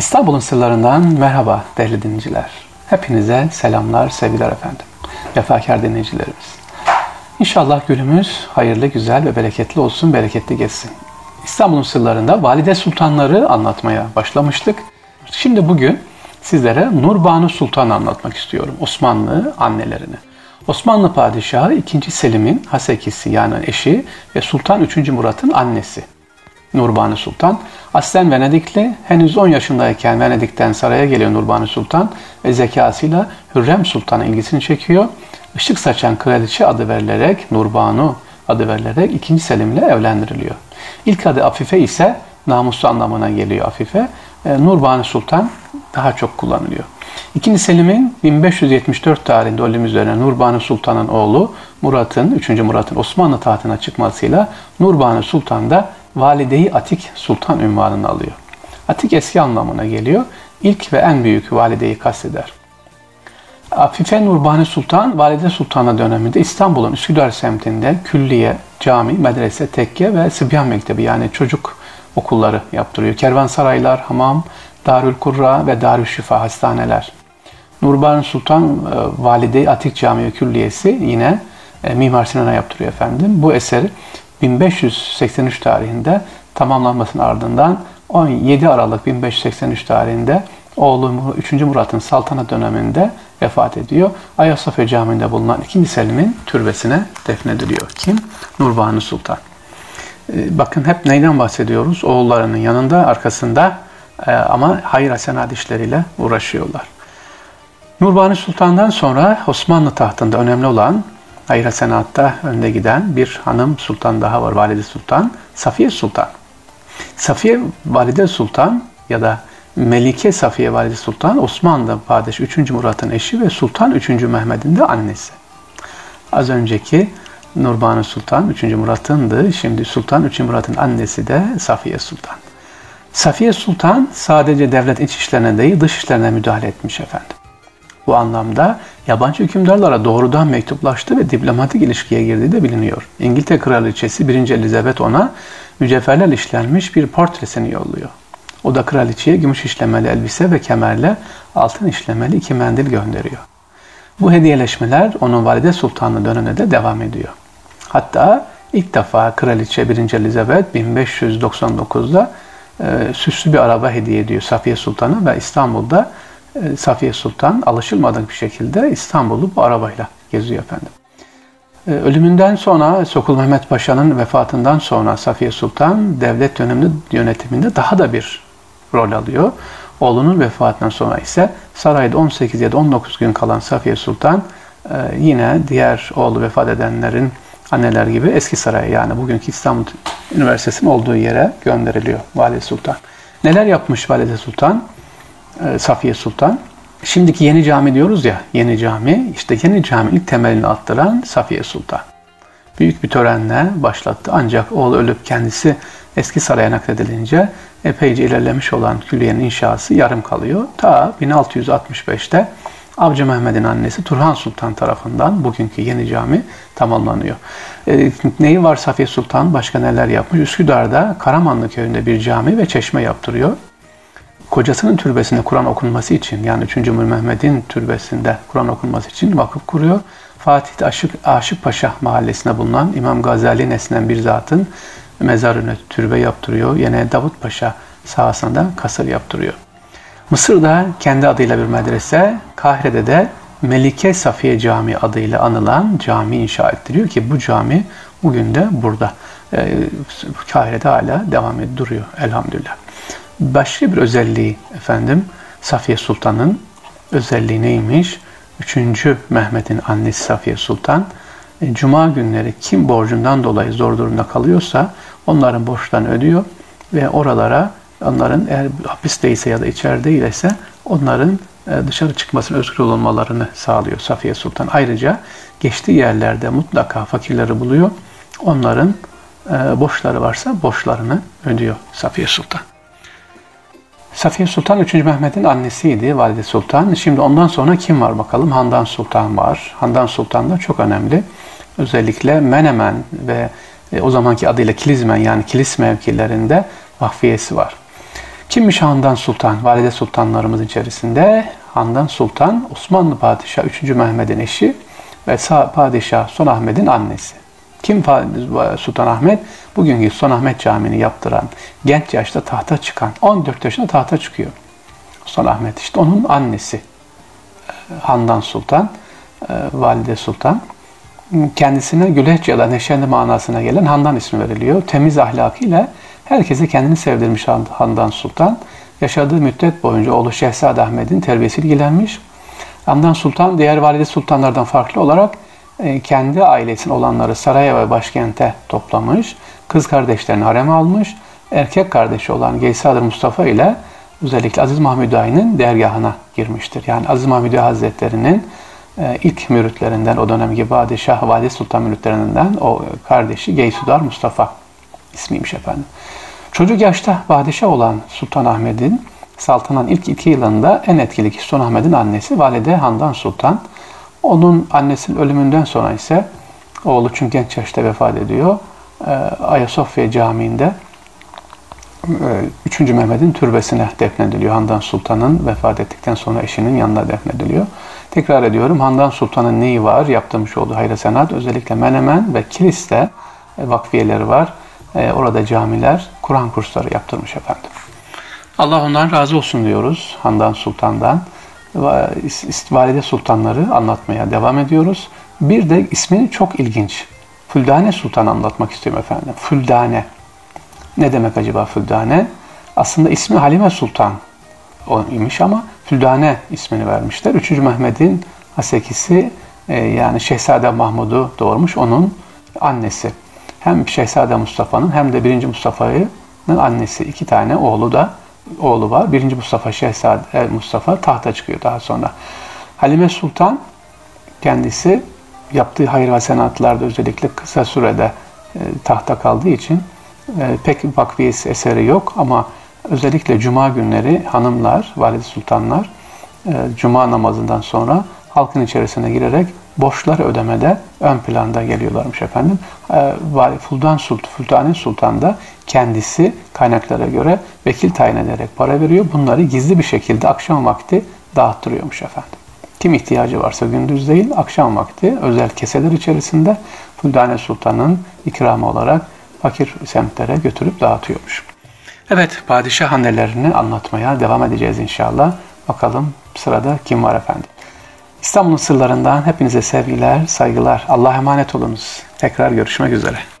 İstanbul'un sırlarından merhaba değerli dinleyiciler. Hepinize selamlar, sevgiler efendim. Vefakar dinleyicilerimiz. İnşallah günümüz hayırlı, güzel ve bereketli olsun, bereketli geçsin. İstanbul'un sırlarında valide sultanları anlatmaya başlamıştık. Şimdi bugün sizlere Nurbanu Sultan'ı anlatmak istiyorum. Osmanlı annelerini. Osmanlı padişahı 2. Selim'in hasekisi yani eşi ve Sultan 3. Murat'ın annesi. Nurbanu Sultan aslen Venedikli, henüz 10 yaşındayken Venedik'ten saraya geliyor Nurbanu Sultan ve zekasıyla Hürrem Sultan'a ilgisini çekiyor. Işık saçan kraliçe adı verilerek, Nurbanu adı verilerek 2. Selim'le evlendiriliyor. İlk adı Afife ise namuslu anlamına geliyor Afife. Nurbanu Sultan daha çok kullanılıyor. 2. Selim'in 1574 tarihinde ölüm üzerine Nurbanu Sultan'ın oğlu Murat'ın, 3. Murat'ın Osmanlı tahtına çıkmasıyla Nurbanu Sultan da Valide-i Atik Sultan unvanını alıyor. Atik eski anlamına geliyor. İlk ve en büyük valideyi kasteder. Afife Nurbanu Sultan, Valide Sultan'a döneminde İstanbul'un Üsküdar semtinde külliye, cami, medrese, tekke ve Sıbyan Mektebi yani çocuk okulları yaptırıyor. Kervansaraylar, hamam, Darül Kurra ve Darüşşifa hastaneler. Nurbanu Sultan Valide-i Atik Camii Külliyesi yine Mimar Sinan'a yaptırıyor efendim. Bu eseri 1583 tarihinde tamamlanmasının ardından 17 Aralık 1583 tarihinde oğlu 3. Murat'ın saltanat döneminde vefat ediyor. Ayasofya Camii'nde bulunan 2. Selim'in türbesine defnediliyor. Kim? Nurbanu Sultan. Bakın hep neyden bahsediyoruz? Oğullarının yanında, arkasında ama hayır hasenat işleriyle uğraşıyorlar. Nurbanu Sultan'dan sonra Osmanlı tahtında önemli olan hayır hasenatta önde giden bir hanım sultan daha var. Valide Sultan, Safiye Sultan. Safiye Valide Sultan ya da Melike Safiye Valide Sultan Osmanlı Padişahı 3. Murat'ın eşi ve Sultan 3. Mehmet'in de annesi. Az önceki Nurbanu Sultan 3. Murat'ındı. Şimdi Sultan 3. Murat'ın annesi de Safiye Sultan. Safiye Sultan sadece devlet iç işlerine değil dış işlerine müdahale etmiş efendim. Bu anlamda yabancı hükümdarlara doğrudan mektuplaştı ve diplomatik ilişkiye girdiği de biliniyor. İngiltere Kraliçesi 1. Elizabeth ona mücevherlerle işlenmiş bir portresini yolluyor. O da kraliçeye gümüş işlemeli elbise ve kemerle altın işlemeli 2 mendil gönderiyor. Bu hediyeleşmeler onun Valide Sultanlığı döneminde de devam ediyor. Hatta ilk defa Kraliçe 1. Elizabeth 1599'da süslü bir araba hediye ediyor Safiye Sultan'a ve İstanbul'da Safiye Sultan alışılmadık bir şekilde İstanbul'u bu arabayla geziyor efendim. Ölümünden sonra Sokollu Mehmet Paşa'nın vefatından sonra Safiye Sultan devlet yönetiminde daha da bir rol alıyor. Oğlunun vefatından sonra ise sarayda 18 ya da 19 gün kalan Safiye Sultan yine diğer oğlu vefat edenlerin anneler gibi eski saraya yani bugünkü İstanbul Üniversitesi'nin olduğu yere gönderiliyor Valide Sultan. Neler yapmış Valide Sultan? Safiye Sultan. Şimdiki Yeni Cami diyoruz ya, Yeni Cami, işte Yeni Cami'nin ilk temelini attıran Safiye Sultan. Büyük bir törenle başlattı ancak oğlu ölüp kendisi eski saraya nakledilince epeyce ilerlemiş olan külliyenin inşası yarım kalıyor. Ta 1665'te Avcı Mehmet'in annesi Turhan Sultan tarafından bugünkü Yeni Cami tamamlanıyor. Neyi var Safiye Sultan? Başka neler yapmış? Üsküdar'da Karamanlı köyünde bir cami ve çeşme yaptırıyor. Kocasının türbesinde Kur'an okunması için yani 3. Mehmet'in türbesinde Kur'an okunması için vakıf kuruyor. Fatih'te Aşık Paşa mahallesinde bulunan İmam Gazali nesnen bir zatın mezarına türbe yaptırıyor. Yine Davut Paşa sahasında kasır yaptırıyor. Mısır'da kendi adıyla bir medrese, Kahire'de de Melike Safiye Camii adıyla anılan cami inşa ettiriyor ki bu cami bugün de burada. Kahire'de hala devam ediyor, duruyor elhamdülillah. Başka bir özelliği efendim Safiye Sultan'ın özelliği neymiş? 3. Mehmet'in annesi Safiye Sultan cuma günleri kim borcundan dolayı zor durumda kalıyorsa onların borçlarını ödüyor ve oralara onların eğer hapisteyse ya da içerideyse onların dışarı çıkmasını özgür olmalarını sağlıyor Safiye Sultan. Ayrıca geçtiği yerlerde mutlaka fakirleri buluyor. Onların borçları varsa borçlarını ödüyor Safiye Sultan. Safiye Sultan 3. Mehmet'in annesiydi Valide Sultan. Şimdi ondan sonra kim var bakalım? Handan Sultan var. Handan Sultan da çok önemli. Özellikle Menemen ve o zamanki adıyla Kilizmen yani kilis mevkilerinde mahfiyesi var. Kimmiş Handan Sultan? Valide sultanlarımız içerisinde Handan Sultan, Osmanlı Padişahı 3. Mehmet'in eşi ve Padişah Sultanahmet'in annesi. Kim Sultanahmet? Bugünkü Sultanahmet Camii'ni yaptıran, genç yaşta tahta çıkan, 14 yaşında tahta çıkıyor. Sultanahmet işte onun annesi. Handan Sultan, Valide Sultan. Kendisine güleç ya da neşeli manasına gelen Handan ismi veriliyor. Temiz ahlakıyla herkese kendini sevdirmiş Handan Sultan. Yaşadığı müddet boyunca oğlu Şehzade Ahmet'in terbiyesi ilgilenmiş. Handan Sultan diğer valide sultanlardan farklı olarak kendi ailesinin olanları saraya ve başkente toplamış. Kız kardeşlerini hareme almış. Erkek kardeşi olan Geyşadar Mustafa ile özellikle Aziz Mahmud Ağa'nın dergahına girmiştir. Yani Aziz Mahmud Ağa Hazretleri'nin ilk müritlerinden, o dönemki padişah, valide sultan müritlerinden o kardeşi Geyşadar Mustafa ismiymiş efendim. Çocuk yaşta padişah olan Sultanahmet'in saltanatın ilk 2 yılında en etkili kişi Sultanahmet'in annesi valide Handan Sultan. Onun annesinin ölümünden sonra ise oğlu çünkü genç yaşta vefat ediyor. Ayasofya Camii'nde 3. Mehmet'in türbesine defnediliyor. Handan Sultan'ın vefat ettikten sonra eşinin yanına defnediliyor. Tekrar ediyorum, Handan Sultan'ın neyi var? Yaptırmış olduğu hayır senat, özellikle Menemen ve Kilis'te vakfiyeleri var. Orada camiler, Kur'an kursları yaptırmış efendim. Allah ondan razı olsun diyoruz Handan Sultan'dan. Valide sultanları anlatmaya devam ediyoruz. Bir de ismini çok ilginç Füldane Sultan anlatmak istiyorum efendim. Füldane. Ne demek acaba Füldane? Aslında ismi Halime Sultan imiş ama Füldane ismini vermişler. 3. Mehmet'in hasekisi, yani Şehzade Mahmud'u doğurmuş, onun annesi. Hem Şehzade Mustafa'nın hem de 1. Mustafa'nın annesi. 2 tane oğlu var. 1. Mustafa, Şehzade Mustafa tahta çıkıyor daha sonra. Halime Sultan kendisi yaptığı hayır ve senatlarda özellikle kısa sürede tahta kaldığı için pek vakfiyesi eseri yok ama özellikle cuma günleri hanımlar, valide sultanlar cuma namazından sonra halkın içerisine girerek borçlar ödemede ön planda geliyorlarmış efendim. Füldane Sultan da kendisi kaynaklara göre vekil tayin ederek para veriyor. Bunları gizli bir şekilde akşam vakti dağıttırıyormuş efendim. Kim ihtiyacı varsa gündüz değil, akşam vakti özel keseler içerisinde Füldane Sultan'ın ikramı olarak fakir semtlere götürüp dağıtıyormuş. Evet, padişah annelerini anlatmaya devam edeceğiz inşallah. Bakalım sırada kim var efendim. İstanbul'un sırlarından hepinize sevgiler, saygılar. Allah'a emanet olunuz. Tekrar görüşmek üzere.